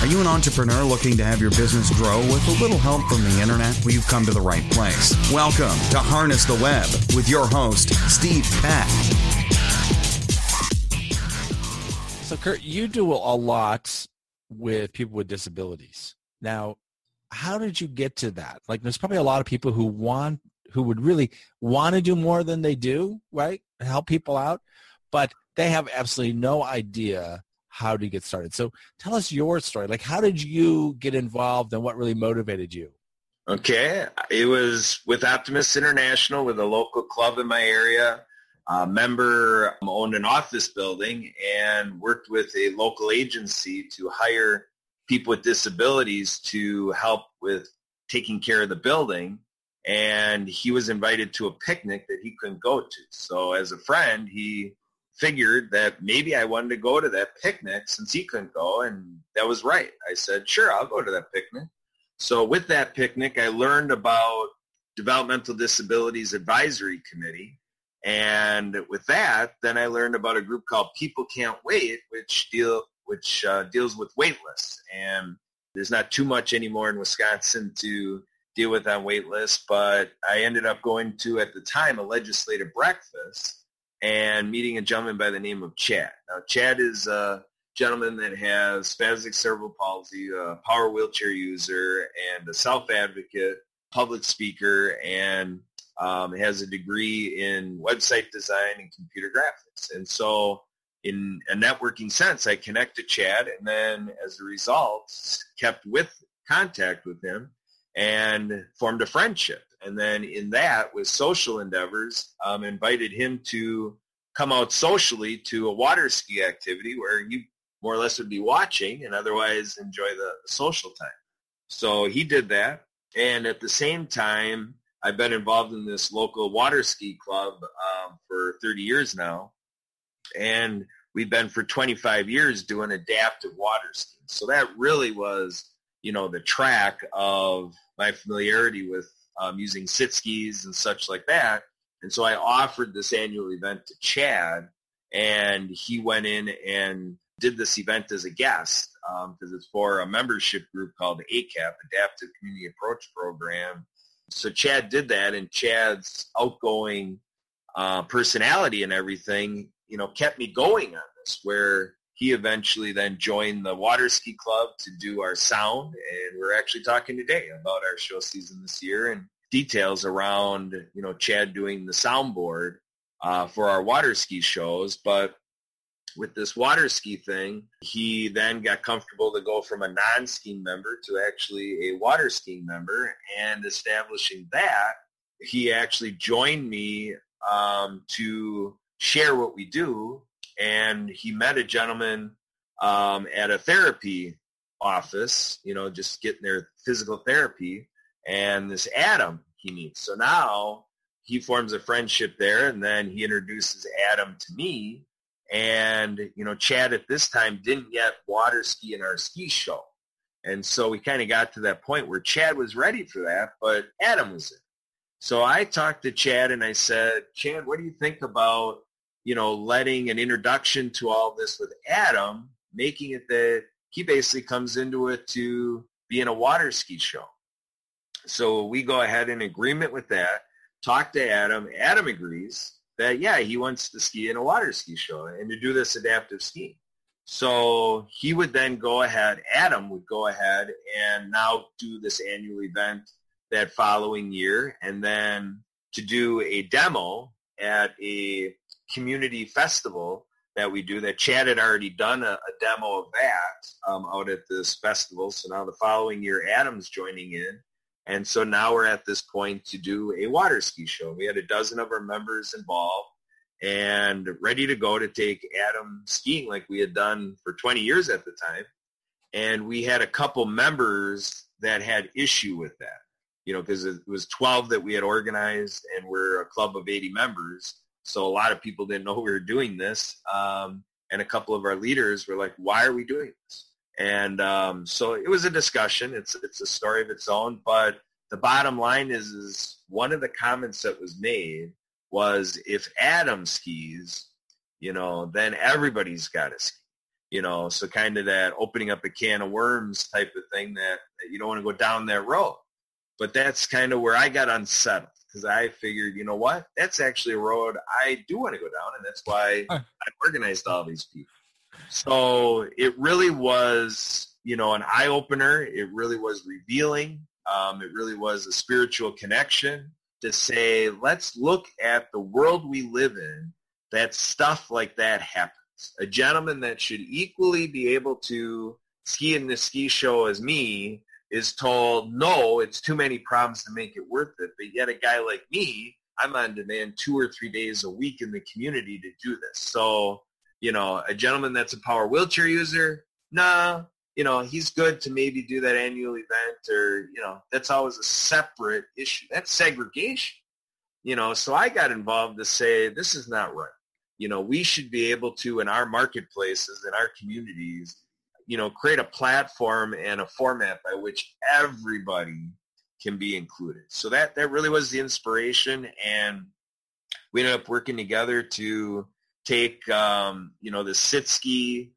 Are you an entrepreneur looking to have your business grow with a little help from the internet? Well, you've come to the right place. Welcome to Harness the Web with your host, Steve Pack. So, Kurt, you do a lot with people with disabilities. Now, how did you get to that? Like, there's probably a lot of people who would really want to do more than they do, right? Help people out, but they have absolutely no idea how to get started. So tell us your story. Like, how did you get involved and what really motivated you? Okay. It was with Optimist International, with a local club in my area. A member owned an office building and worked with a local agency to hire people with disabilities to help with taking care of the building. And he was invited to a picnic that he couldn't go to. So as a friend, he figured that maybe I wanted to go to that picnic since he couldn't go, and that was right. I said, sure, I'll go to that picnic. So with that picnic, I learned about Developmental Disabilities Advisory Committee. And with that, then I learned about a group called People Can't Wait, which deals with wait lists. And there's not too much anymore in Wisconsin to deal with on wait lists, but I ended up going to, at the time, a legislative breakfast and meeting a gentleman by the name of Chad. Now, Chad is a gentleman that has spastic cerebral palsy, a power wheelchair user, and a self-advocate, public speaker, and has a degree in website design and computer graphics. And so in a networking sense, I connected Chad, and then as a result, kept with contact with him and formed a friendship. And then in that, with social endeavors, invited him to come out socially to a water ski activity where you more or less would be watching and otherwise enjoy the social time. So he did that. And at the same time, I've been involved in this local water ski club for 30 years now. And we've been for 25 years doing adaptive water skiing. So that really was, you know, the track of my familiarity with using sit skis and such like that. And so I offered this annual event to Chad, and he went in and did this event as a guest because it's for a membership group called ACAP, Adaptive Community Approach Program. So Chad did that, and Chad's outgoing personality and everything, you know, kept me going on this, where he eventually then joined the water ski club to do our sound. And we're actually talking today about our show season this year and details around, you know, Chad doing the soundboard for our water ski shows. But with this water ski thing, he then got comfortable to go from a non-skiing member to actually a water skiing member, and establishing that, he actually joined me to share what we do. And he met a gentleman at a therapy office, you know, just getting their physical therapy, and this Adam he meets. So now he forms a friendship there, and then he introduces Adam to me. And, you know, Chad at this time didn't yet water ski in our ski show. And so we kind of got to that point where Chad was ready for that, but Adam was in. So I talked to Chad and I said, Chad, what do you think about, you know, letting an introduction to all this with Adam, making it that he basically comes into it to be in a water ski show? So we go ahead in agreement with that, talk to Adam. Adam agrees that, yeah, he wants to ski in a water ski show and to do this adaptive skiing. So he would then go ahead, Adam would go ahead and now do this annual event that following year, and then to do a demo at a community festival that we do, that Chad had already done a demo of that out at this festival. So now the following year, Adam's joining in. And so now we're at this point to do a water ski show. We had a dozen of our members involved and ready to go to take Adam skiing like we had done for 20 years at the time. And we had a couple members that had issue with that, you know, because it was 12 that we had organized, and we're a club of 80 members. So a lot of people didn't know we were doing this. And a couple of our leaders were like, why are we doing this? And so it was a discussion. It's a story of its own. But the bottom line is one of the comments that was made was, if Adam skis, you know, then everybody's got to ski. you know, so kind of that opening up a can of worms type of thing that you don't want to go down that road. But that's kind of where I got unsettled, because I figured, you know what, that's actually a road I do want to go down, and that's why I organized all these people. So it really was, you know, an eye-opener. It really was revealing. It really was a spiritual connection to say, let's look at the world we live in, that stuff like that happens. A gentleman that should equally be able to ski in the ski show as me is told, no, it's too many problems to make it worth it. But yet a guy like me, I'm on demand 2 or 3 days a week in the community to do this. So, you know, a gentleman that's a power wheelchair user, nah, you know, he's good to maybe do that annual event, or, you know, that's always a separate issue. That's segregation, you know. So I got involved to say, this is not right. You know, we should be able to, in our marketplaces, in our communities, you know, create a platform and a format by which everybody can be included. So that really was the inspiration, and we ended up working together to take, you know, the sit-ski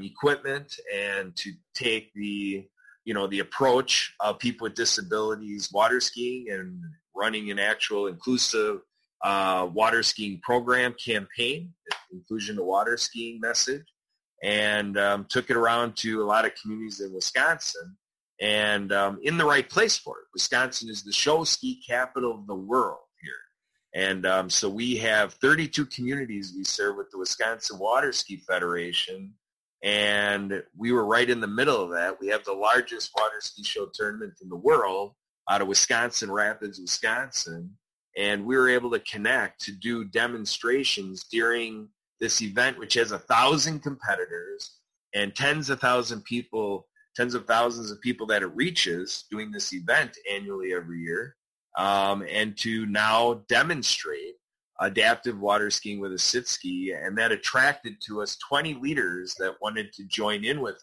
equipment, and to take the, you know, the approach of people with disabilities water skiing and running an actual inclusive water skiing program campaign, inclusion to water skiing message. And took it around to a lot of communities in Wisconsin, and in the right place for it. Wisconsin is the show ski capital of the world here. And so we have 32 communities we serve with the Wisconsin Water Ski Federation, and we were right in the middle of that. We have the largest water ski show tournament in the world out of Wisconsin Rapids, Wisconsin, and we were able to connect to do demonstrations during this event, which has 1,000 competitors and tens of thousands of people that it reaches doing this event annually every year, and to now demonstrate adaptive water skiing with a sit ski. And that attracted to us 20 leaders that wanted to join in with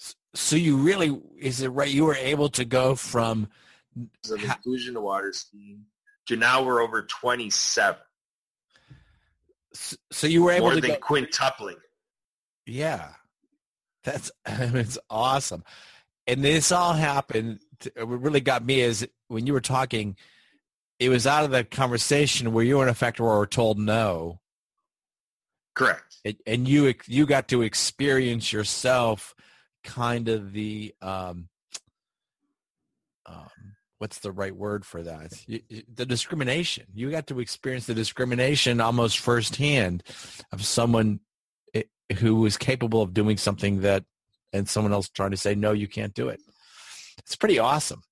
us. So you really, is it right, you were able to go from inclusion to water skiing to now we're over 27. So you were able to more than quintupling. Yeah. It's awesome. And this all happened. What really got me is when you were talking, it was out of the conversation where you, in effect, were told no. Correct. And you got to experience yourself kind of the what's the right word for that? The discrimination. You got to experience the discrimination almost firsthand of someone who was capable of doing something that, and someone else trying to say, no, you can't do it. It's pretty awesome.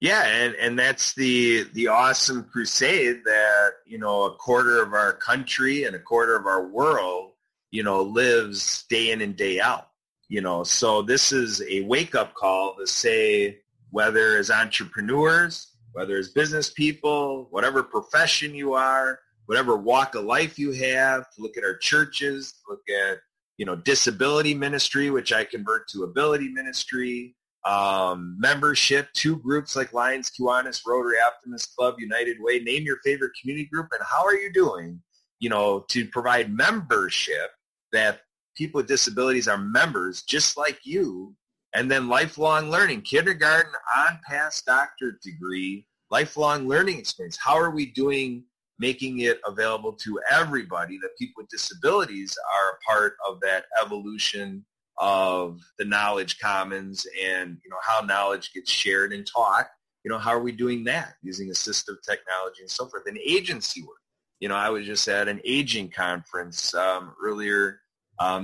Yeah, and that's the awesome crusade that, you know, a quarter of our country and a quarter of our world, you know, lives day in and day out. You know, so this is a wake-up call to say, whether as entrepreneurs, whether as business people, whatever profession you are, whatever walk of life you have, to look at our churches, look at, you know, disability ministry, which I convert to ability ministry, membership to groups like Lions, Kiwanis, Rotary, Optimist Club, United Way, name your favorite community group, and how are you doing, you know, to provide membership that people with disabilities are members just like you, and then lifelong learning, kindergarten on past doctorate degree, lifelong learning experience. How are we doing making it available to everybody that people with disabilities are a part of that evolution of the knowledge commons, and, you know, how knowledge gets shared and taught? You know, how are we doing that using assistive technology and so forth? And agency work. You know, I was just at an aging conference earlier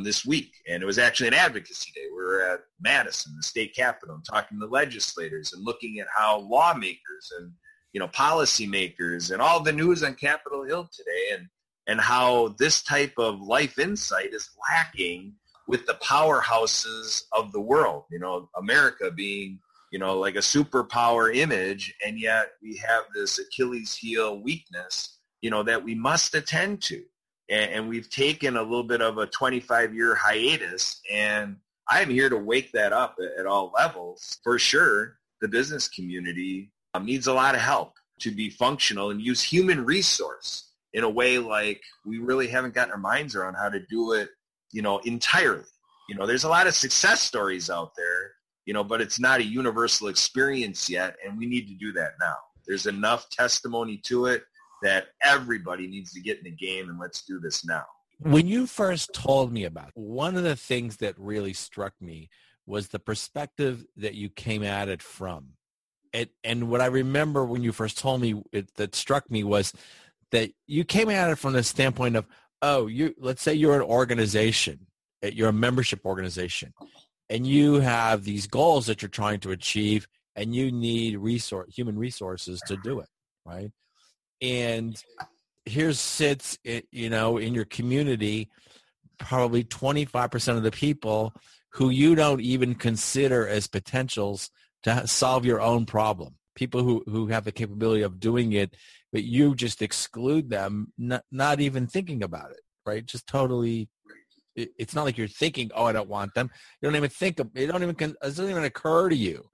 this week, and it was actually an advocacy day. We were at Madison, the state capitol, and talking to legislators and looking at how lawmakers and, you know, policymakers and all the news on Capitol Hill today, and how this type of life insight is lacking with the powerhouses of the world. You know, America being, you know, like a superpower image, and yet we have this Achilles heel weakness, you know, that we must attend to. And we've taken a little bit of a 25-year hiatus, and I'm here to wake that up at all levels. For sure, the business community needs a lot of help to be functional and use human resource in a way like we really haven't gotten our minds around how to do it, you know, entirely. You know, there's a lot of success stories out there, you know, but it's not a universal experience yet, and we need to do that now. There's enough testimony to it that everybody needs to get in the game, and let's do this now. When you first told me about it, one of the things that really struck me was the perspective that you came at it from. And what I remember when you first told me that struck me was that you came at it from the standpoint of, oh, let's say you're an organization, you're a membership organization, and you have these goals that you're trying to achieve, and you need human resources to do it, right? And here sits, you know, in your community, probably 25% of the people who you don't even consider as potentials to solve your own problem, people who have the capability of doing it, but you just exclude them, not even thinking about it, right? Just totally, it's not like you're thinking, oh, I don't want them. You don't even think of it, it doesn't even occur to you.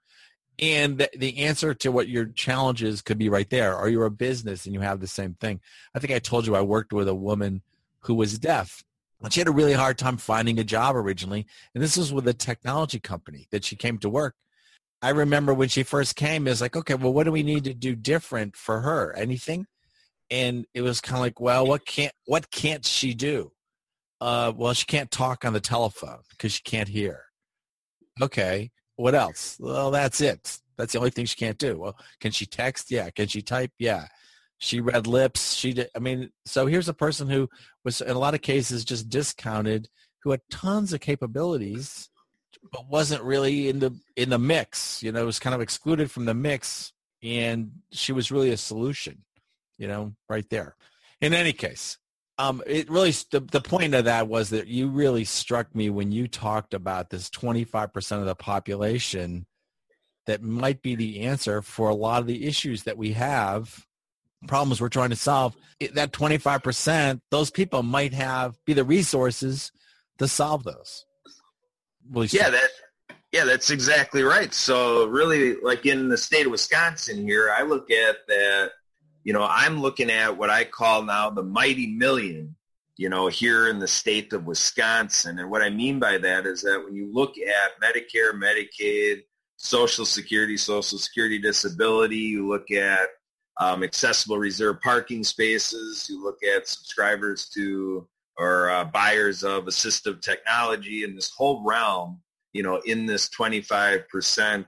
And the answer to what your challenge is could be right there. Or you're a business and you have the same thing. I think I told you I worked with a woman who was deaf. And she had a really hard time finding a job originally. And this was with a technology company that she came to work. I remember when she first came, it was like, okay, well, what do we need to do different for her? Anything? And it was kind of like, well, what can't she do? Well, she can't talk on the telephone because she can't hear. Okay. What else? Well, that's it. That's the only thing she can't do. Well, can she text? Yeah. Can she type? Yeah. She read lips. She did. I mean, so here's a person who was in a lot of cases just discounted, who had tons of capabilities, but wasn't really in the mix. You know, was kind of excluded from the mix, and she was really a solution, you know, right there. In any case, it really the point of that was that you really struck me when you talked about this 25% of the population that might be the answer for a lot of the issues that we have, problems we're trying to solve. That 25%, those people might be the resources to solve those. Really that's exactly right. So really, like in the state of Wisconsin here, I look at that. You know, I'm looking at what I call now the mighty million, you know, here in the state of Wisconsin. And what I mean by that is that when you look at Medicare, Medicaid, Social Security, disability, you look at accessible reserved parking spaces, you look at subscribers to or buyers of assistive technology, and this whole realm, you know, in this 25%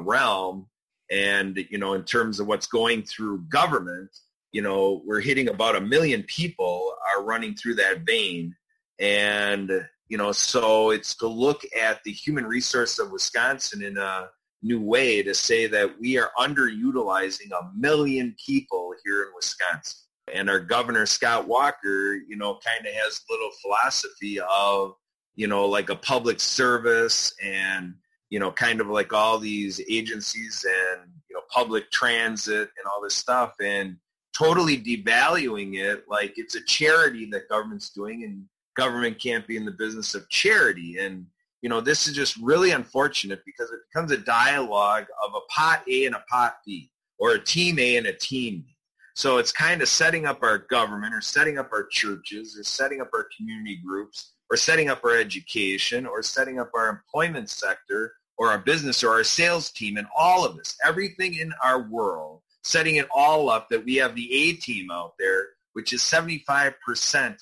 realm. And, you know, in terms of what's going through government, you know, we're hitting about 1 million people are running through that vein. And, you know, so it's to look at the human resource of Wisconsin in a new way to say that we are underutilizing 1 million people here in Wisconsin. And our governor, Scott Walker, you know, kind of has a little philosophy of, you know, like a public service and, you know, kind of like all these agencies and, you know, public transit and all this stuff, and totally devaluing it like it's a charity that government's doing, and government can't be in the business of charity. And, you know, this is just really unfortunate because it becomes a dialogue of a pot A and a pot B, or a team A and a team B. So it's kind of setting up our government, or setting up our churches, or setting up our community groups, or setting up our education, or setting up our employment sector, or our business, or our sales team, and all of this, everything in our world, setting it all up that we have the A team out there, which is 75% of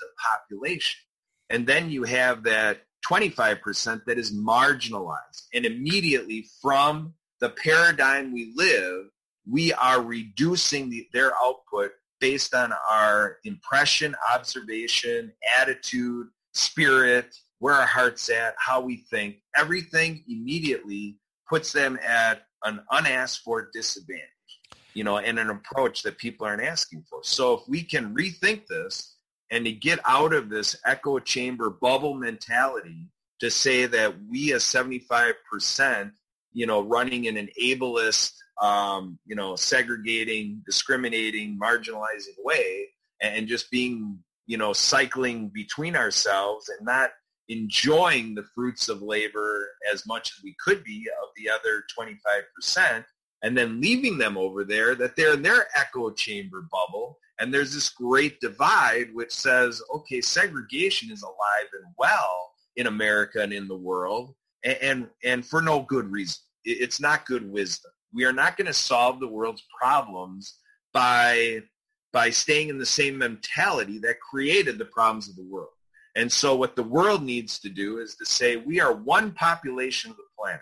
population. And then you have that 25% that is marginalized. And immediately from the paradigm we live, we are reducing their output based on our impression, observation, attitude, spirit, where our heart's at, how we think. Everything immediately puts them at an unasked for disadvantage, you know, and an approach that people aren't asking for. So if we can rethink this and to get out of this echo chamber bubble mentality to say that we as 75%, you know, running in an ableist, you know, segregating, discriminating, marginalizing way, and just being, you know, cycling between ourselves and not enjoying the fruits of labor as much as we could be of the other 25%, and then leaving them over there, that they're in their echo chamber bubble, And there's this great divide which says, okay, segregation is alive and well in America and in the world, and for no good reason. It's not good wisdom. We are not going to solve the world's problems by staying in the same mentality that created the problems of the world. And so what the world needs to do is to say, we are one population of the planet.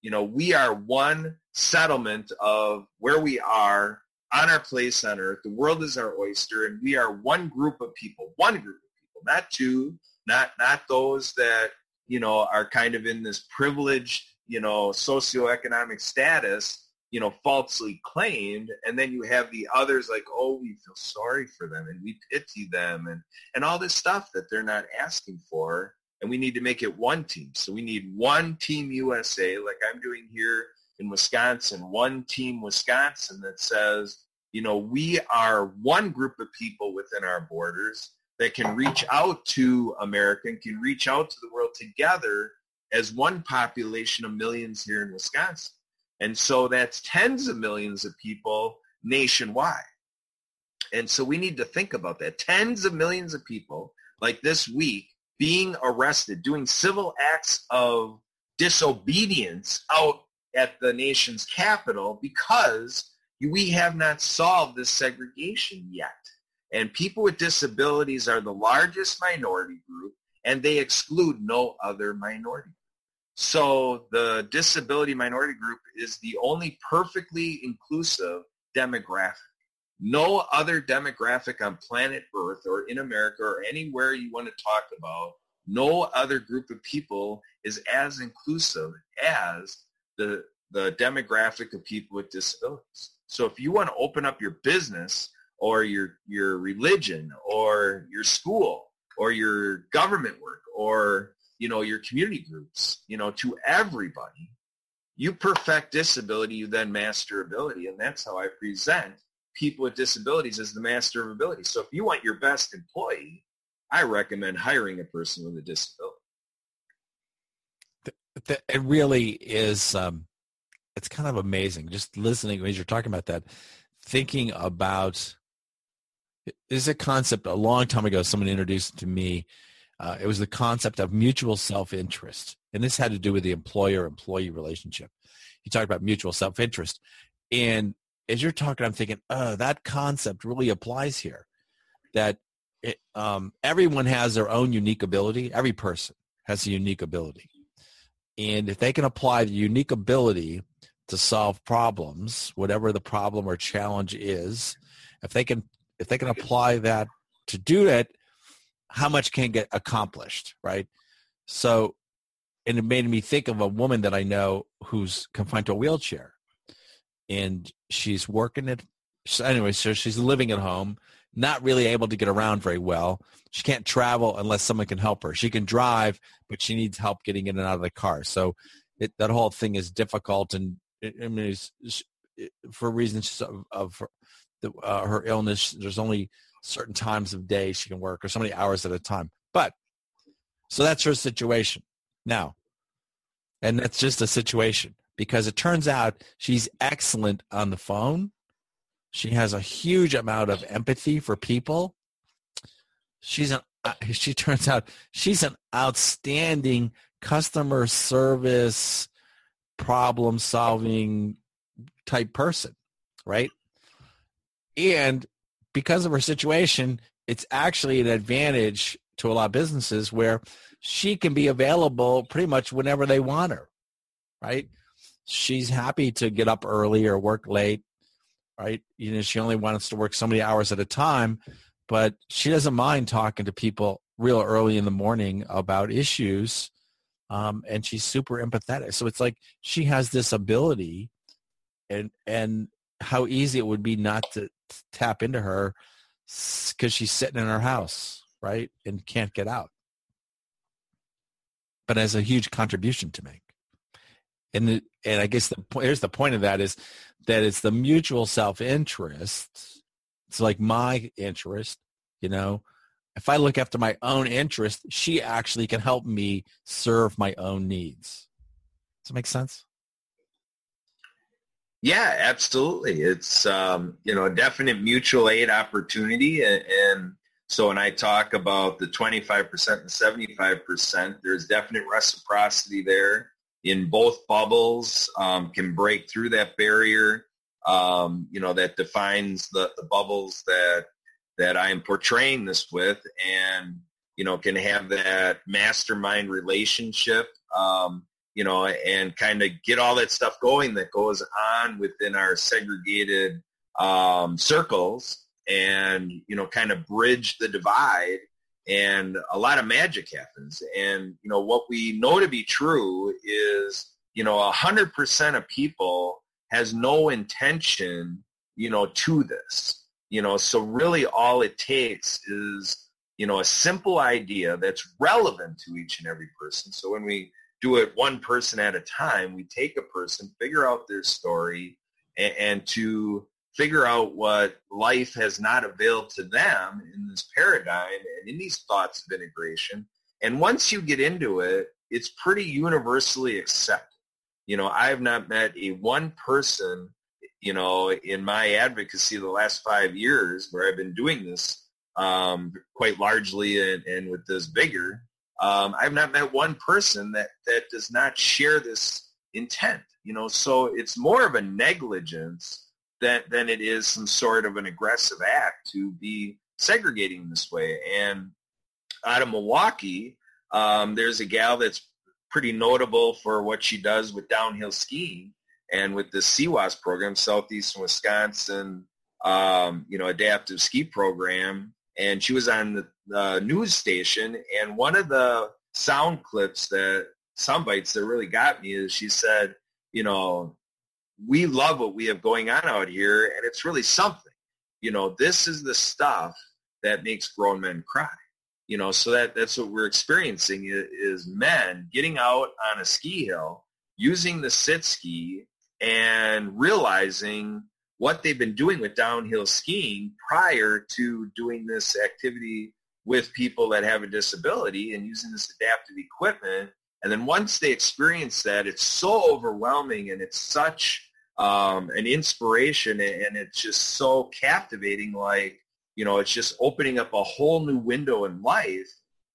You know, we are one settlement of where we are on our place on earth. The world is our oyster, and we are one group of people, not two, not those that, you know, are kind of in this privileged, you know, socioeconomic status, you know, falsely claimed. And then you have the others like, oh, we feel sorry for them and we pity them and all this stuff that they're not asking for. And we need to make it one team. So we need one Team USA, like I'm doing here in Wisconsin, one Team Wisconsin that says, you know, we are one group of people within our borders that can reach out to America and can reach out to the world together as one population of millions here in Wisconsin. And so that's tens of millions of people nationwide. And so we need to think about that. Tens of millions of people, like this week, being arrested, doing civil acts of disobedience out at the nation's capital because we have not solved this segregation yet. And people with disabilities are the largest minority group, and they exclude no other minority. So the disability minority group is the only perfectly inclusive demographic. No other demographic on planet Earth or in America or anywhere you want to talk about, no other group of people is as inclusive as the demographic of people with disabilities. So if you want to open up your business or your religion or your school or your government work or, you know, your community groups, you know, to everybody, you perfect disability, you then master ability. And that's how I present people with disabilities as the master of ability. So if you want your best employee, I recommend hiring a person with a disability. It really is, it's kind of amazing. Just listening as you're talking about that, thinking about, this is a concept a long time ago someone introduced to me. It was the concept of mutual self-interest. And this had to do with the employer-employee relationship. You talked about mutual self-interest. And as you're talking, I'm thinking, oh, that concept really applies here, that everyone has their own unique ability. Every person has a unique ability. And if they can apply the unique ability to solve problems, whatever the problem or challenge is, if they can apply that to do it, how much can get accomplished, right? So, and it made me think of a woman that I know who's confined to a wheelchair, and she's working at, anyway, so she's living at home, not really able to get around very well. She can't travel unless someone can help her. She can drive, but she needs help getting in and out of the car. So that whole thing is difficult, and for reasons of her illness, there's only certain times of day she can work or so many hours at a time. But so that's her situation now. And that's just a situation, because it turns out she's excellent on the phone. She has a huge amount of empathy for people. She turns out she's an outstanding customer service problem solving type person, right? And because of her situation, it's actually an advantage to a lot of businesses where she can be available pretty much whenever they want her, right? She's happy to get up early or work late, right? You know, she only wants to work so many hours at a time, but she doesn't mind talking to people real early in the morning about issues, and she's super empathetic. So it's like she has this ability, and how easy it would be not to tap into her because she's sitting in her house, right, and can't get out, but has a huge contribution to make. And I guess here's the point of that is that it's the mutual self-interest. It's like my interest, you know. If I look after my own interest, she actually can help me serve my own needs. Does that make sense? Yeah, absolutely. It's, a definite mutual aid opportunity. And so when I talk about the 25% and 75%, there's definite reciprocity there. In both bubbles, can break through that barrier, that defines the bubbles that I am portraying this with, and, can have that mastermind relationship, and kind of get all that stuff going that goes on within our segregated circles and, kind of bridge the divide. And a lot of magic happens. And, what we know to be true is, 100% of people has no intention, to this. So really all it takes is, a simple idea that's relevant to each and every person. So when we do it one person at a time, we take a person, figure out their story, and to figure out what life has not availed to them in this paradigm and in these thoughts of integration. And once you get into it, it's pretty universally accepted. I've not met a one person, in my advocacy the last 5 years where I've been doing this quite largely and with this vigor, I've not met one person that does not share this intent. So it's more of a negligence than it is some sort of an aggressive act to be segregating this way. And out of Milwaukee, there's a gal that's pretty notable for what she does with downhill skiing and with the CWAS program, Southeastern Wisconsin, adaptive ski program. And she was on the news station, and one of the sound clips that really got me is she said, we love what we have going on out here, and it's really something. This is the stuff that makes grown men cry. So that's what we're experiencing is men getting out on a ski hill, using the sit ski, and realizing what they've been doing with downhill skiing prior to doing this activity with people that have a disability and using this adaptive equipment. And then once they experience that, it's so overwhelming, and it's such an inspiration, and it's just so captivating. It's just opening up a whole new window in life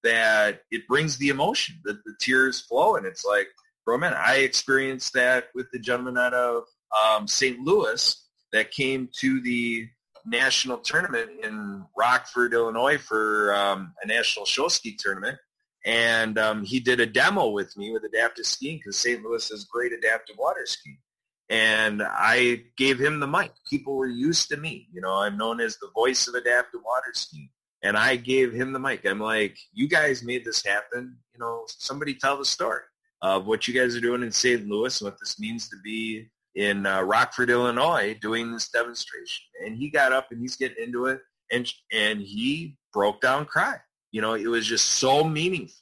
that it brings the emotion, the tears flow. And it's like, bro, man, I experienced that with the gentleman out of St. Louis that came to the national tournament in Rockford, Illinois for a national show ski tournament. And he did a demo with me with adaptive skiing, because St. Louis is great adaptive water skiing. And I gave him the mic. People were used to me. I'm known as the voice of adaptive water skiing. And I gave him the mic. I'm like, you guys made this happen. Somebody tell the story of what you guys are doing in St. Louis and what this means to be in Rockford, Illinois, doing this demonstration. And he got up and he's getting into it. And he broke down crying. It was just so meaningful.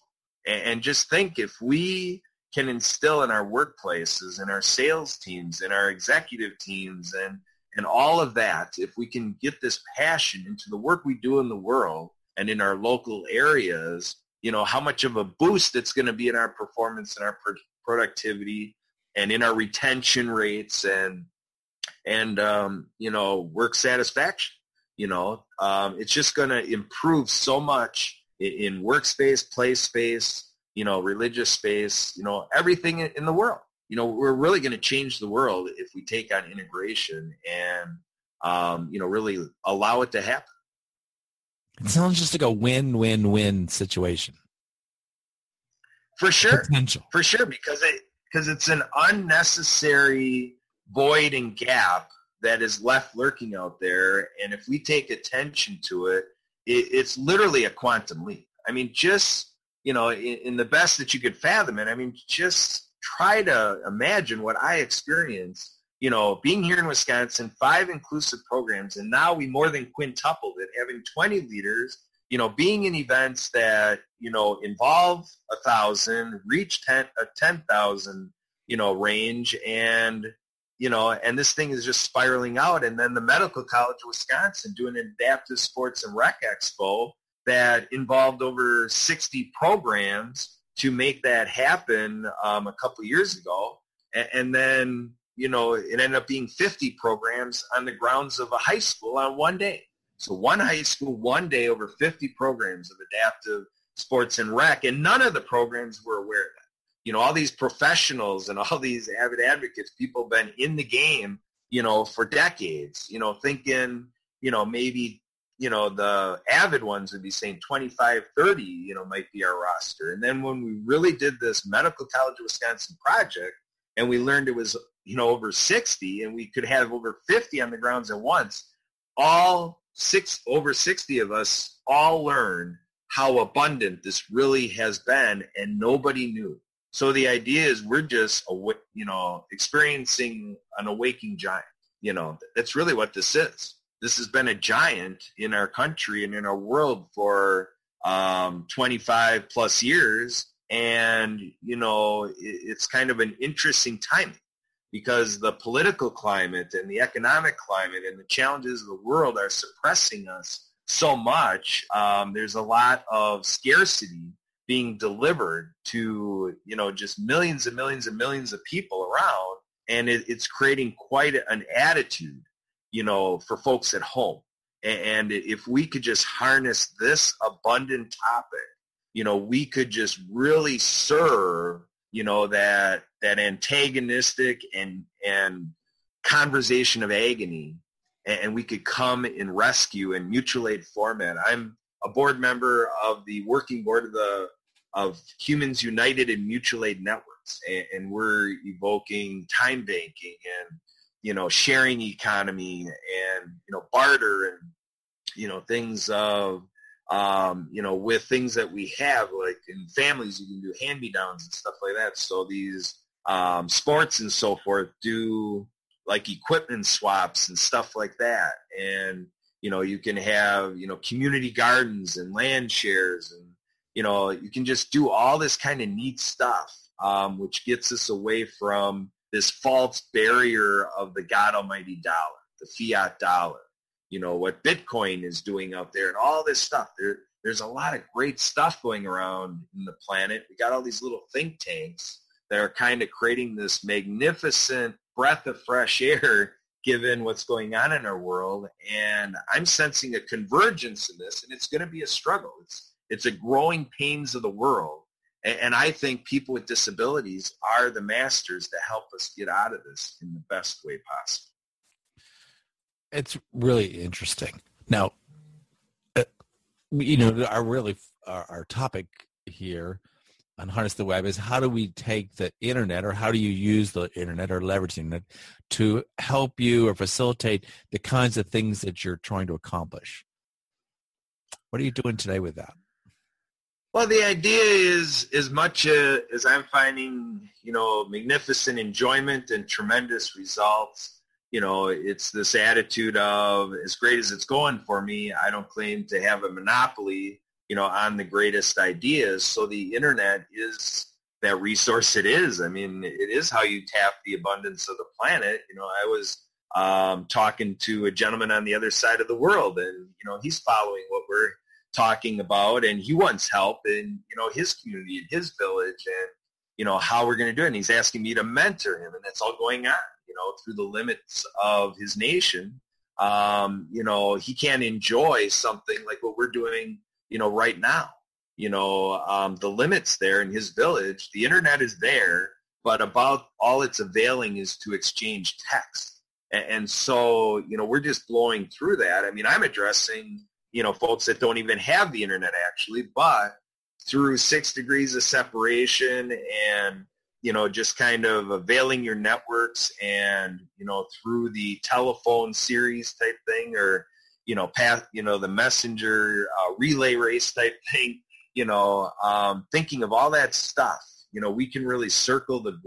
And just think, if we can instill in our workplaces, in our sales teams, in our executive teams, and all of that, if we can get this passion into the work we do in the world and in our local areas, how much of a boost it's going to be in our performance and our productivity and in our retention rates and work satisfaction. It's just going to improve so much in workspace, play space, religious space, everything in the world. We're really going to change the world if we take on integration and, really allow it to happen. It sounds just like a win-win-win situation. For sure. Potential. For sure, because it's an unnecessary void and gap that is left lurking out there, and if we take attention to it, it's literally a quantum leap. I mean, just, in the best that you could fathom it, I mean, just try to imagine what I experienced, being here in Wisconsin, 5 inclusive programs, and now we more than quintupled it, having 20 leaders, being in events that, involve 1,000, reach 10,000, range, and and this thing is just spiraling out. And then the Medical College of Wisconsin doing an adaptive sports and rec expo that involved over 60 programs to make that happen a couple years ago. And then you know, it ended up being 50 programs on the grounds of a high school on one day. So one high school, one day, over 50 programs of adaptive sports and rec, and none of the programs were aware of that. You know, all these professionals and all these avid advocates, people been in the game, you know, for decades, you know, thinking, you know, maybe, you know, the avid ones would be saying 25, 30, you know, might be our roster. And then when we really did this Medical College of Wisconsin project, and we learned it was, you know, over 60, and we could have over 50 on the grounds at once, over 60 of us all learned how abundant this really has been, and nobody knew. So the idea is we're just, you know, experiencing an awakening giant. You know, that's really what this is. This has been a giant in our country and in our world for 25 plus years. And, you know, it's kind of an interesting timing, because the political climate and the economic climate and the challenges of the world are suppressing us so much. There's a lot of scarcity being delivered to, you know, just millions and millions and millions of people around. And it's creating quite an attitude, you know, for folks at home. And if we could just harness this abundant topic, you know, we could just really serve, you know, that antagonistic and conversation of agony, and we could come and rescue in mutual aid format. I'm a board member of the working board of Humans United in Mutual Aid Networks, and we're evoking time banking and, you know, sharing economy and, you know, barter and, you know, things of, you know, with things that we have, like in families, you can do hand-me-downs and stuff like that. So these sports and so forth do like equipment swaps and stuff like that. And, you know, you can have, you know, community gardens and land shares, and, you know, you can just do all this kind of neat stuff, which gets us away from this false barrier of the God Almighty dollar, the fiat dollar, you know, what Bitcoin is doing out there and all this stuff. There's a lot of great stuff going around in the planet. We got all these little think tanks that are kind of creating this magnificent breath of fresh air given what's going on in our world. And I'm sensing a convergence in this, and it's going to be a struggle. It's a growing pains of the world. And I think people with disabilities are the masters to help us get out of this in the best way possible. It's really interesting. Now, you know, our topic here on Harness the Web is, how do we take the internet, or how do you use the internet or leveraging it to help you or facilitate the kinds of things that you're trying to accomplish? What are you doing today with that? Well, the idea is, as much as I'm finding, you know, magnificent enjoyment and tremendous results, you know, it's this attitude of, as great as it's going for me, I don't claim to have a monopoly, you know, on the greatest ideas. So the internet is that resource it is. I mean, it is how you tap the abundance of the planet. You know, I was talking to a gentleman on the other side of the world, and, you know, he's following what we're talking about, and he wants help in, you know, his community and his village, and, you know, how we're going to do it. And he's asking me to mentor him, and that's all going on, you know, through the limits of his nation. You know, he can't enjoy something like what we're doing, you know, right now, you know, the limits there in his village. The internet is there, but about all it's availing is to exchange text. And so, you know, we're just blowing through that. I mean, I'm addressing, you know, folks that don't even have the internet actually, but through 6 degrees of separation and, you know, just kind of availing your networks, and, you know, through the telephone series type thing, or, you know, the messenger relay race type thing, you know, thinking of all that stuff, you know, we can really circle the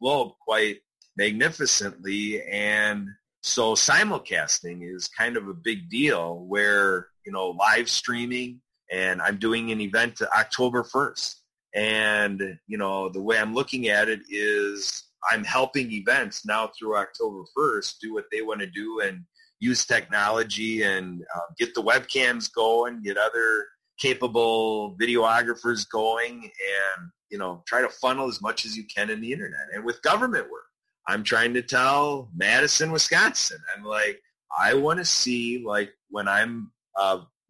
globe quite magnificently. And so simulcasting is kind of a big deal, where, you know, live streaming, and I'm doing an event October 1st. And, you know, the way I'm looking at it is, I'm helping events now through October 1st do what they want to do, and use technology, and get the webcams going, get other capable videographers going, and, you know, try to funnel as much as you can in the internet. And with government work, I'm trying to tell Madison, Wisconsin. I'm like, I want to see, like, when I'm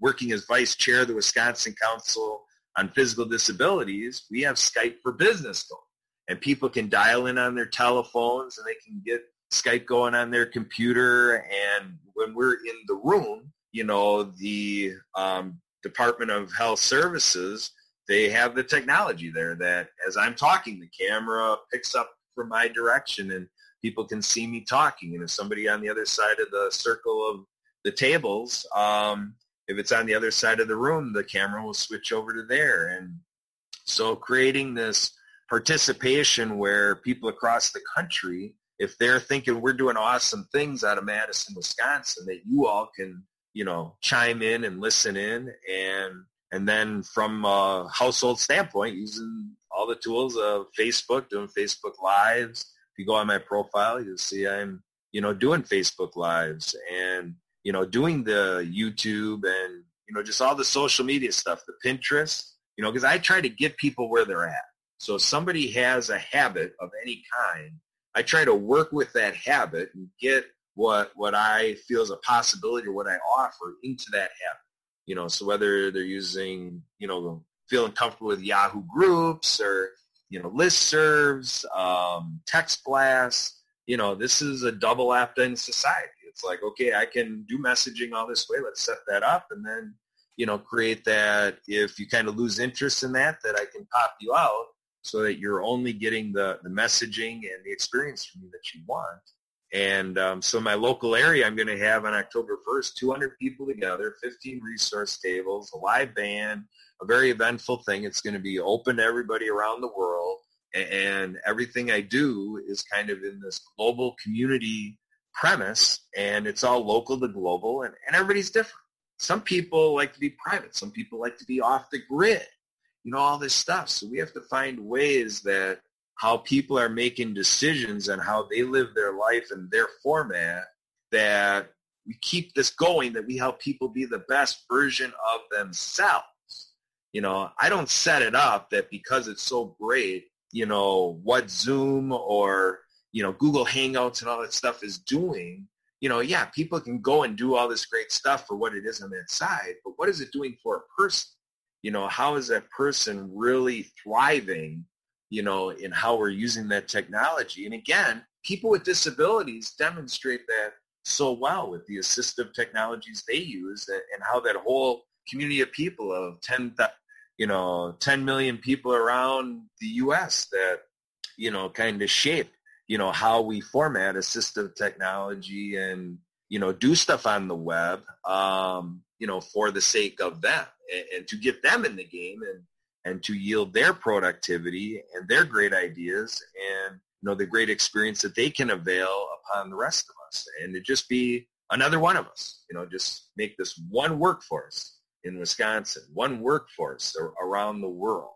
working as vice chair of the Wisconsin Council on Physical Disabilities, we have Skype for Business going. And people can dial in on their telephones and they can get Skype going on their computer. And when we're in the room, you know, the Department of Health Services, they have the technology there that as I'm talking, the camera picks up from my direction and people can see me talking. And if somebody on the other side of the circle of the tables, if it's on the other side of the room, the camera will switch over to there. And so creating this participation where people across the country, if they're thinking we're doing awesome things out of Madison, Wisconsin, that you all can, you know, chime in and listen in. And then from a household standpoint, using all the tools of Facebook, doing Facebook Lives. If you go on my profile, you'll see I'm, you know, doing Facebook Lives and, you know, doing the YouTube and, you know, just all the social media stuff, the Pinterest, you know, because I try to get people where they're at. So if somebody has a habit of any kind, I try to work with that habit and get what I feel is a possibility or what I offer into that habit. You know, so whether they're using, you know, feeling comfortable with Yahoo groups or, you know, listservs, text blasts, you know, this is a double opt-in society. It's like, okay, I can do messaging all this way. Let's set that up and then, you know, create that if you kind of lose interest in that, that I can pop you out so that you're only getting the messaging and the experience from you that you want. And so my local area, I'm going to have on October 1st, 200 people together, 15 resource tables, a live band, a very eventful thing. It's going to be open to everybody around the world. And everything I do is kind of in this global community premise, and it's all local to global, and everybody's different. Some people like to be private. Some people like to be off the grid, you know, all this stuff. So we have to find ways that how people are making decisions and how they live their life and their format, that we keep this going, that we help people be the best version of themselves. You know, I don't set it up that because it's so great, you know, what Zoom or, you know, Google Hangouts and all that stuff is doing. You know, yeah, people can go and do all this great stuff for what it is on that side, but what is it doing for a person? You know, how is that person really thriving, you know, in how we're using that technology? And again, people with disabilities demonstrate that so well with the assistive technologies they use and how that whole community of people of 10 million people around the U.S. that, you know, kind of shape, you know, how we format assistive technology and, you know, do stuff on the web, you know, for the sake of them and to get them in the game and to yield their productivity and their great ideas and, you know, the great experience that they can avail upon the rest of us. And to just be another one of us, you know, just make this one workforce in Wisconsin, one workforce around the world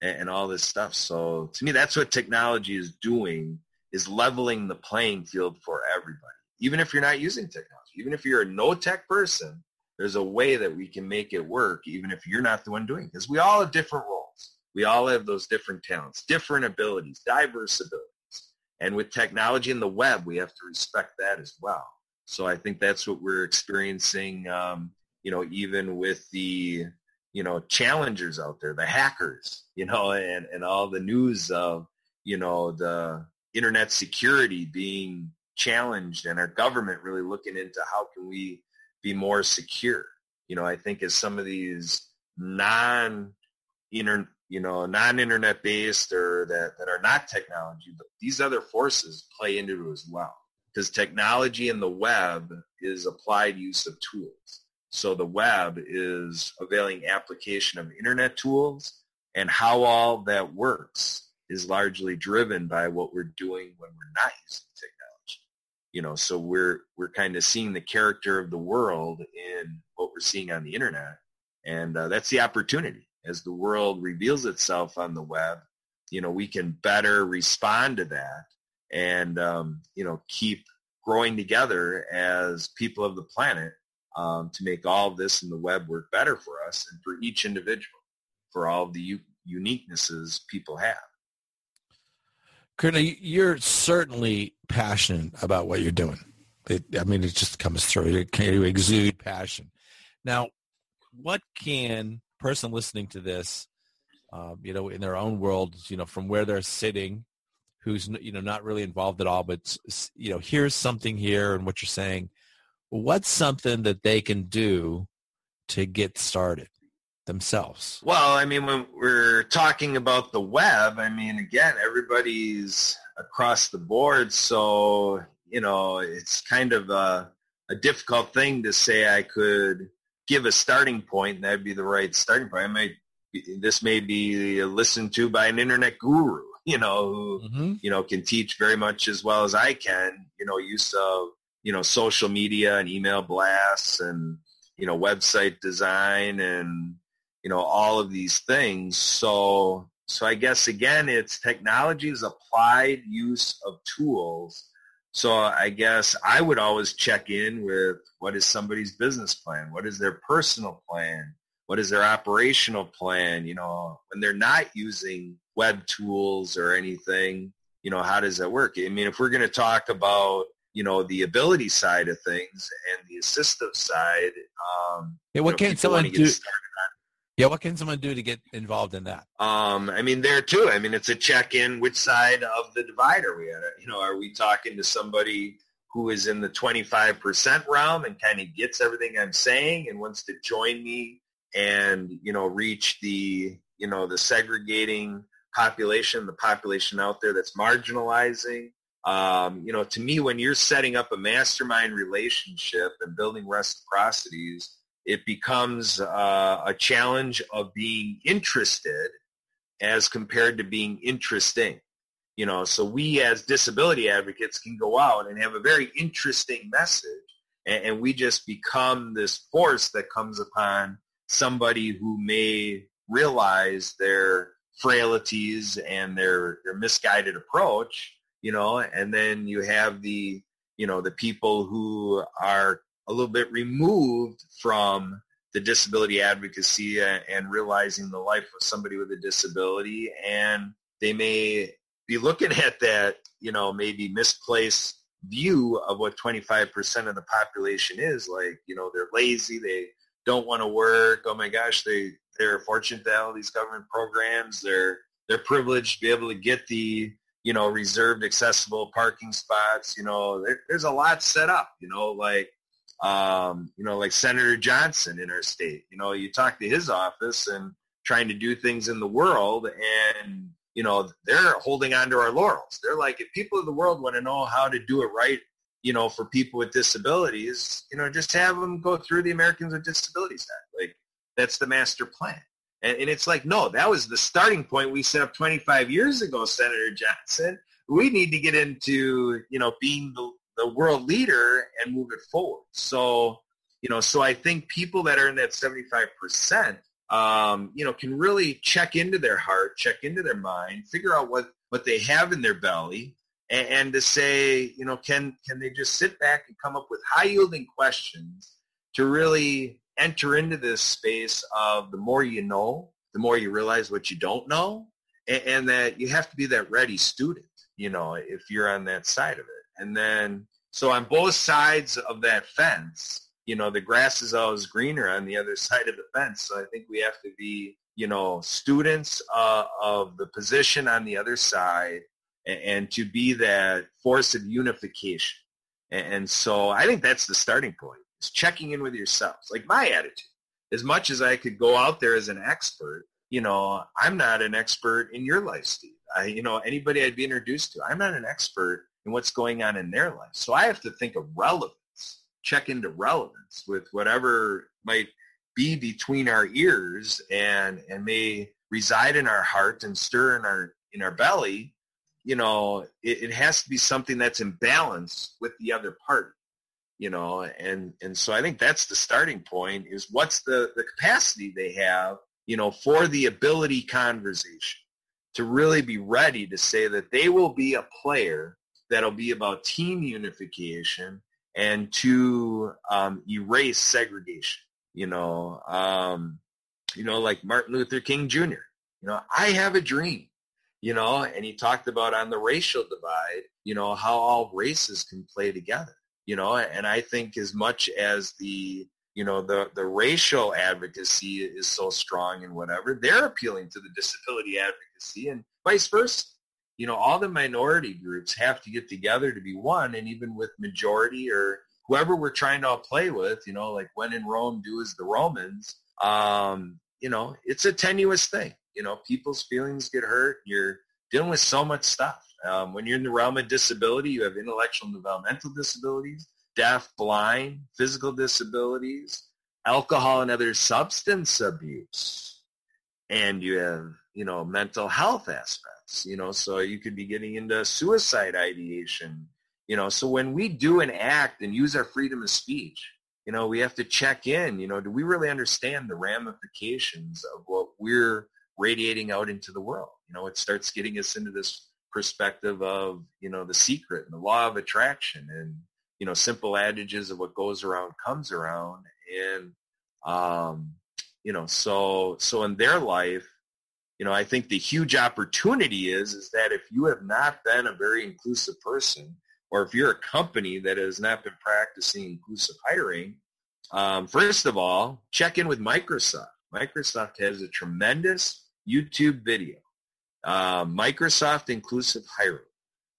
and all this stuff. So to me, that's what technology is doing, is leveling the playing field for everybody. Even if you're not using technology, even if you're a no-tech person, there's a way that we can make it work, even if you're not the one doing it. Because we all have different roles. We all have those different talents, different abilities, diverse abilities. And with technology and the web, we have to respect that as well. So I think that's what we're experiencing, you know, even with the, you know, challengers out there, the hackers, you know, and all the news of, you know, the internet security being challenged and our government really looking into how can we be more secure. You know, I think as some of these non-internet based or that are not technology, but these other forces play into it as well. Because technology and the web is applied use of tools. So the web is availing application of internet tools, and how all that works is largely driven by what we're doing when we're not using technology. You know, so we're kind of seeing the character of the world in what we're seeing on the internet, and that's the opportunity. As the world reveals itself on the web, you know, we can better respond to that and, you know, keep growing together as people of the planet to make all of this in the web work better for us and for each individual, for all of the uniquenesses people have. Courtney, you're certainly passionate about what you're doing. It just comes through. You exude passion. Now, what can a person listening to this, in their own world, from where they're sitting, who's, not really involved at all, but, hears something here and what you're saying, what's something that they can do to get started themselves? Well, when we're talking about the web, again, everybody's across the board. So, it's kind of a difficult thing to say I could give a starting point and that'd be the right starting point. This may be listened to by an internet guru, who, can teach very much as well as I can, use of, social media and email blasts and, website design and, all of these things. So I guess, again, it's technology's applied use of tools. So I guess I would always check in with what is somebody's business plan? What is their personal plan? What is their operational plan? When they're not using web tools or anything, how does that work? If we're going to talk about, the ability side of things and the assistive side. What can someone do to get involved in that? There too. It's a check-in, which side of the divide are we at? Are we talking to somebody who is in the 25% realm and kind of gets everything I'm saying and wants to join me and, reach the, the segregating population, the population out there that's marginalizing? To me, when you're setting up a mastermind relationship and building reciprocities, it becomes a challenge of being interested as compared to being interesting. So we as disability advocates can go out and have a very interesting message, and we just become this force that comes upon somebody who may realize their frailties and their misguided approach, and then you have the, the people who are a little bit removed from the disability advocacy and realizing the life of somebody with a disability. And they may be looking at that, maybe misplaced view of what 25% of the population is like. They're lazy. They don't want to work. Oh my gosh. They're fortunate to have all these government programs. They're privileged to be able to get the, reserved accessible parking spots. There's a lot set up, like Senator Johnson in our state. You talk to his office and trying to do things in the world, and, they're holding on to our laurels. They're like, if people of the world want to know how to do it right, for people with disabilities, just have them go through the Americans with Disabilities Act. Like, that's the master plan. And it's like, no, that was the starting point we set up 25 years ago, Senator Johnson. We need to get into, being the world leader and move it forward. So, so I think people that are in that 75%, can really check into their heart, check into their mind, figure out what they have in their belly, and to say, can they just sit back and come up with high-yielding questions to really enter into this space of the more you know, the more you realize what you don't know, and that you have to be that ready student, if you're on that side of it. And then, so on both sides of that fence, the grass is always greener on the other side of the fence. So I think we have to be, students of the position on the other side and to be that force of unification. And so I think that's the starting point, is checking in with yourselves. Like my attitude, as much as I could go out there as an expert, I'm not an expert in your life, Steve. Anybody I'd be introduced to, I'm not an expert and what's going on in their life. So I have to think of relevance, check into relevance with whatever might be between our ears and may reside in our heart and stir in our belly. It has to be something that's in balance with the other party, and so I think that's the starting point, is what's the capacity they have, for the ability conversation, to really be ready to say that they will be a player that'll be about team unification and to erase segregation. Like Martin Luther King Jr. I have a dream. you know, and he talked about on the racial divide, you know, how all races can play together, you know, and I think as much as the, you know, the racial advocacy is so strong and whatever, they're appealing to the disability advocacy and vice versa. You know, all the minority groups have to get together to be one, and even with majority or whoever we're trying to all play with, you know, like when in Rome, do as the Romans, you know, it's a tenuous thing. You know, people's feelings get hurt. You're dealing with so much stuff. When you're in the realm of disability, you have intellectual and developmental disabilities, deaf, blind, physical disabilities, alcohol and other substance abuse. And you have, you know, mental health aspects, you know, so you could be getting into suicide ideation, you know. So when we do an act and use our freedom of speech, you know, we have to check in, you know, do we really understand the ramifications of what we're radiating out into the world? You know, it starts getting us into this perspective of, you know, The Secret and the law of attraction and, you know, simple adages of what goes around comes around. And, you know, so in their life, you know, I think the huge opportunity is that if you have not been a very inclusive person, or if you're a company that has not been practicing inclusive hiring, first of all, check in with Microsoft. Microsoft has a tremendous YouTube video, Microsoft Inclusive Hiring.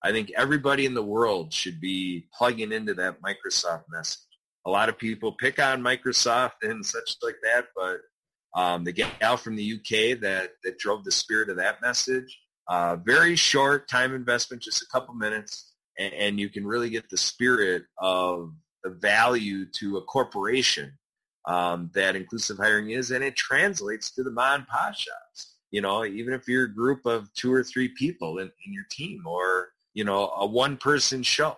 I think everybody in the world should be plugging into that Microsoft message. A lot of people pick on Microsoft and such like that, but the gal from the UK that drove the spirit of that message, very short time investment, just a couple minutes, and you can really get the spirit of the value to a corporation that inclusive hiring is, and it translates to the mom and pop shops. You know, even if you're a group of 2 or 3 people in your team, or, you know, a one-person show.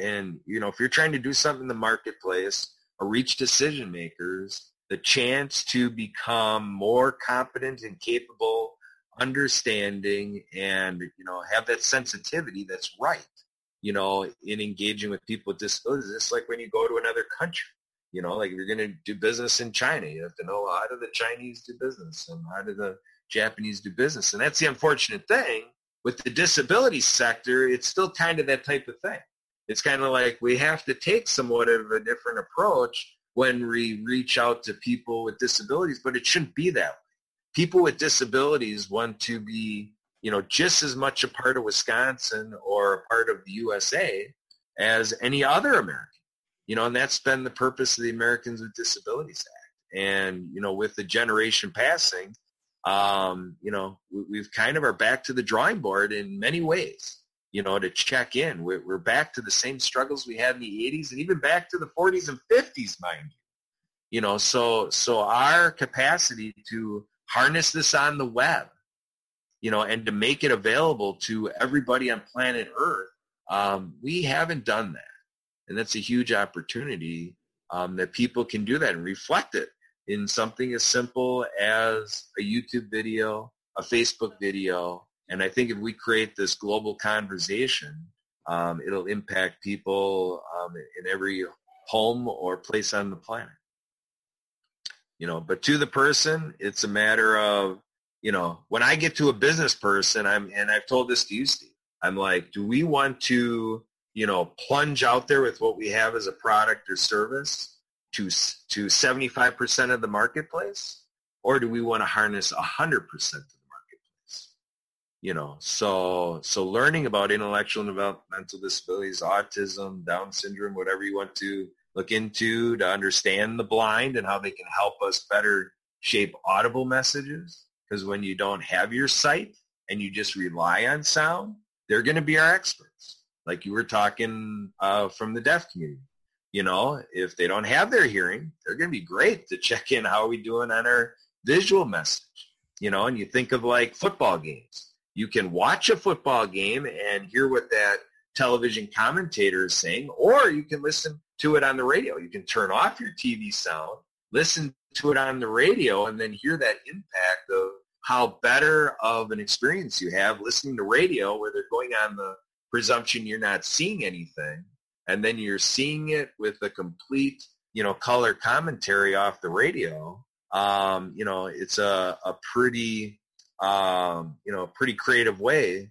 And, you know, if you're trying to do something in the marketplace or reach decision makers, the chance to become more competent and capable, understanding, and, you know, have that sensitivity that's right, you know, in engaging with people with disabilities. It's like when you go to another country, you know, like if you're going to do business in China, you have to know how do the Chinese do business and how do the Japanese do business. And that's the unfortunate thing. With the disability sector, it's still kind of that type of thing. It's kind of like we have to take somewhat of a different approach when we reach out to people with disabilities, but it shouldn't be that way. People with disabilities want to be, you know, just as much a part of Wisconsin or a part of the USA as any other American, you know, and that's been the purpose of the Americans with Disabilities Act. And, you know, with the generation passing, you know, we've kind of are back to the drawing board in many ways, you know, to check in. We're back to the same struggles we had in the 80s and even back to the 40s and 50s, mind you. You know, so our capacity to harness this on the web, you know, and to make it available to everybody on planet Earth, we haven't done that. And that's a huge opportunity that people can do that and reflect it in something as simple as a YouTube video, a Facebook video. And I think if we create this global conversation, it'll impact people in every home or place on the planet. You know, but to the person, it's a matter of, you know, when I get to a business person, I've told this to you, Steve, I'm like, do we want to, you know, plunge out there with what we have as a product or service to 75% of the marketplace, or do we want to harness 100% of the marketplace? You know, so learning about intellectual and developmental disabilities, autism, Down syndrome, whatever you want to look into to understand the blind and how they can help us better shape audible messages, because when you don't have your sight and you just rely on sound, they're going to be our experts. Like you were talking from the deaf community. You know, if they don't have their hearing, they're going to be great to check in how are we doing on our visual message, you know, and you think of like football games. You can watch a football game and hear what that television commentator is saying, or you can listen to it on the radio. You can turn off your TV sound, listen to it on the radio, and then hear that impact of how better of an experience you have listening to radio where they're going on the presumption you're not seeing anything, and then you're seeing it with a complete, you know, color commentary off the radio. You know, it's a pretty a pretty creative way,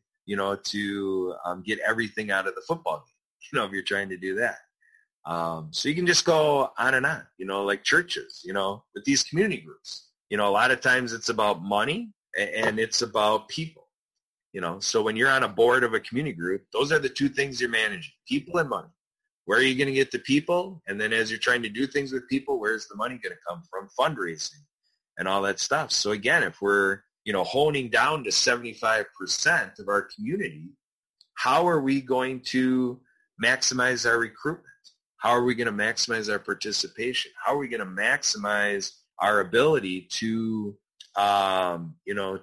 to get everything out of the football game, if you're trying to do that. So you can just go on and on, like churches, with these community groups. A lot of times it's about money and it's about people, So when you're on a board of a community group, those are the two things you're managing, people and money. Where are you going to get the people? And then as you're trying to do things with people, where's the money going to come from? Fundraising and all that stuff. So again, if we're, honing down to 75% of our community, how are we going to maximize our recruitment? How are we going to maximize our participation? How are we going to maximize our ability to, to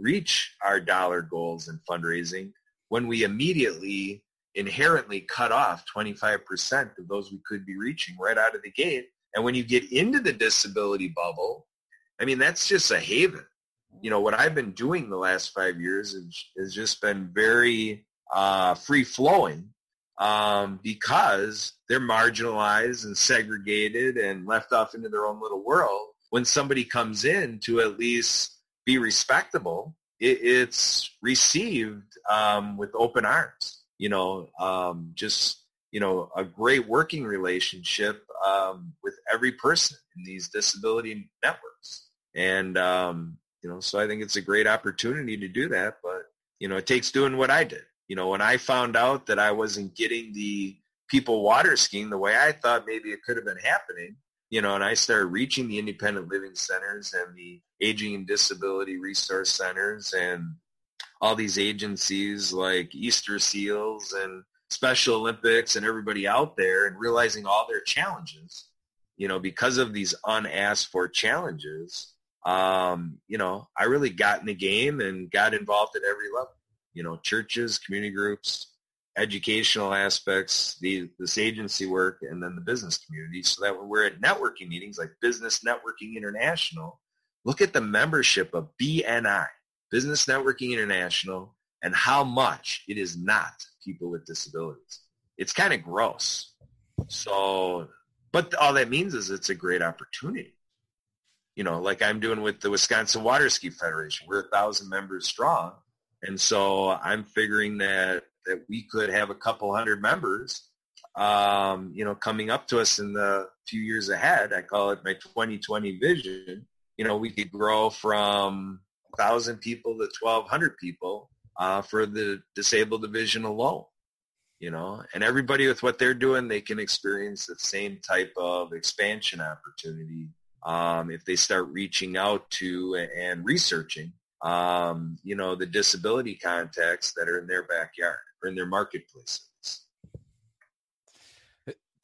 reach our dollar goals and fundraising when we immediately inherently cut off 25% of those we could be reaching right out of the gate? And when you get into the disability bubble, that's just a haven. What I've been doing the last 5 years has just been very free-flowing because they're marginalized and segregated and left off into their own little world. When somebody comes in to at least be respectable, it's received with open arms, a great working relationship with every person in these disability networks. And, so I think it's a great opportunity to do that, but, it takes doing what I did. When I found out that I wasn't getting the people water skiing the way I thought maybe it could have been happening, and I started reaching the independent living centers and the aging and disability resource centers and all these agencies like Easter Seals and Special Olympics and everybody out there, and realizing all their challenges, because of these unasked for challenges, I really got in the game and got involved at every level. Churches, community groups, educational aspects, this agency work, and then the business community, so that when we're at networking meetings like Business Networking International, look at the membership of BNI, Business Networking International, and how much it is not people with disabilities. It's kind of gross. So, but all that means is it's a great opportunity. Like I'm doing with the Wisconsin Water Ski Federation, we're 1,000 members strong. And so I'm figuring that we could have a couple hundred members, coming up to us in the few years ahead. I call it my 2020 vision. We could grow from 1,000 people to 1,200 people for the disabled division alone, and everybody with what they're doing, they can experience the same type of expansion opportunity if they start reaching out to and researching the disability contacts that are in their backyard or in their marketplaces.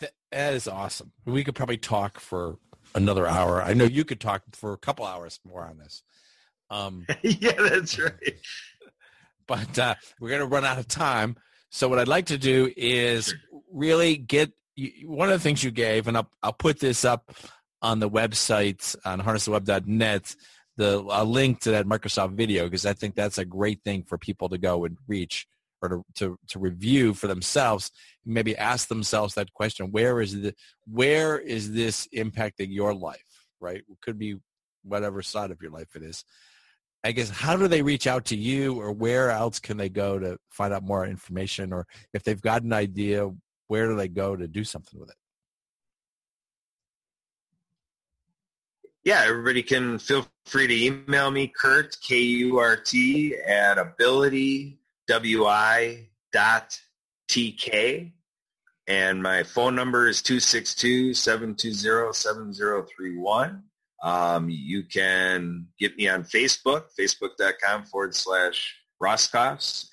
That is awesome. We could probably talk for another hour. I know you could talk for a couple hours more on this. Yeah, that's right. But we're going to run out of time. So what I'd like to do is really get one of the things you gave, and I'll put this up on the website on harnesstheweb.net, a link to that Microsoft video, because I think that's a great thing for people to go and reach or to review for themselves, maybe ask themselves that question, where is this impacting your life, right? It could be whatever side of your life it is. I guess, how do they reach out to you, or where else can they go to find out more information? Or if they've got an idea, where do they go to do something with it? Yeah, everybody can feel free to email me, Kurt, K-U-R-T, at abilitywi.tk. And my phone number is 262-720-7031. You can get me on Facebook, facebook.com/Roscoffs.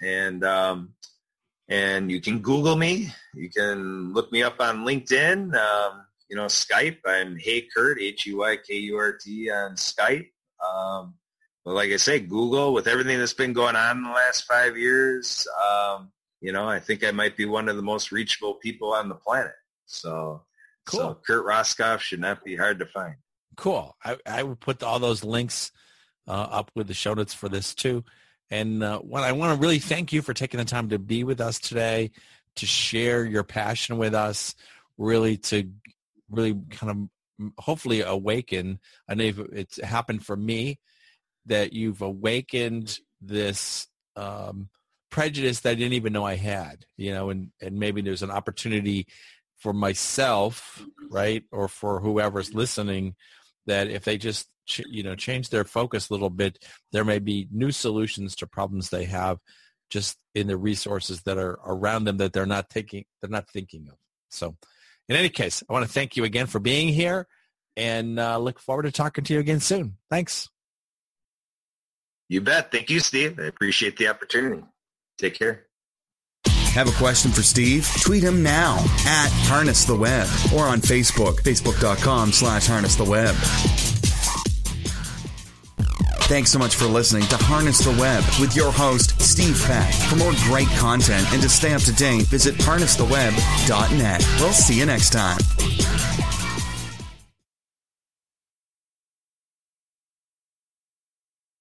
And you can Google me. You can look me up on LinkedIn. Skype, I'm Hey Kurt, H-U-Y-K-U-R-T on Skype. But like I say, Google, with everything that's been going on in the last 5 years, I think I might be one of the most reachable people on the planet. So, cool. So Kurt Roscoff should not be hard to find. Cool. I will put all those links up with the show notes for this too. And I want to really thank you for taking the time to be with us today, to share your passion with us, really to kind of hopefully awaken. I know it's happened for me, that you've awakened this prejudice that I didn't even know I had, you know, and maybe there's an opportunity for myself, right, or for whoever's listening, that if they just, change their focus a little bit, there may be new solutions to problems they have just in the resources that are around them that they're not thinking of. So in any case, I want to thank you again for being here and look forward to talking to you again soon. Thanks. You bet. Thank you, Steve. I appreciate the opportunity. Take care. Have a question for Steve? Tweet him now at Harness the Web or on Facebook, facebook.com/Harness the Web. Thanks so much for listening to Harness the Web with your host, Steve Pack. For more great content and to stay up to date, visit harnesstheweb.net. We'll see you next time.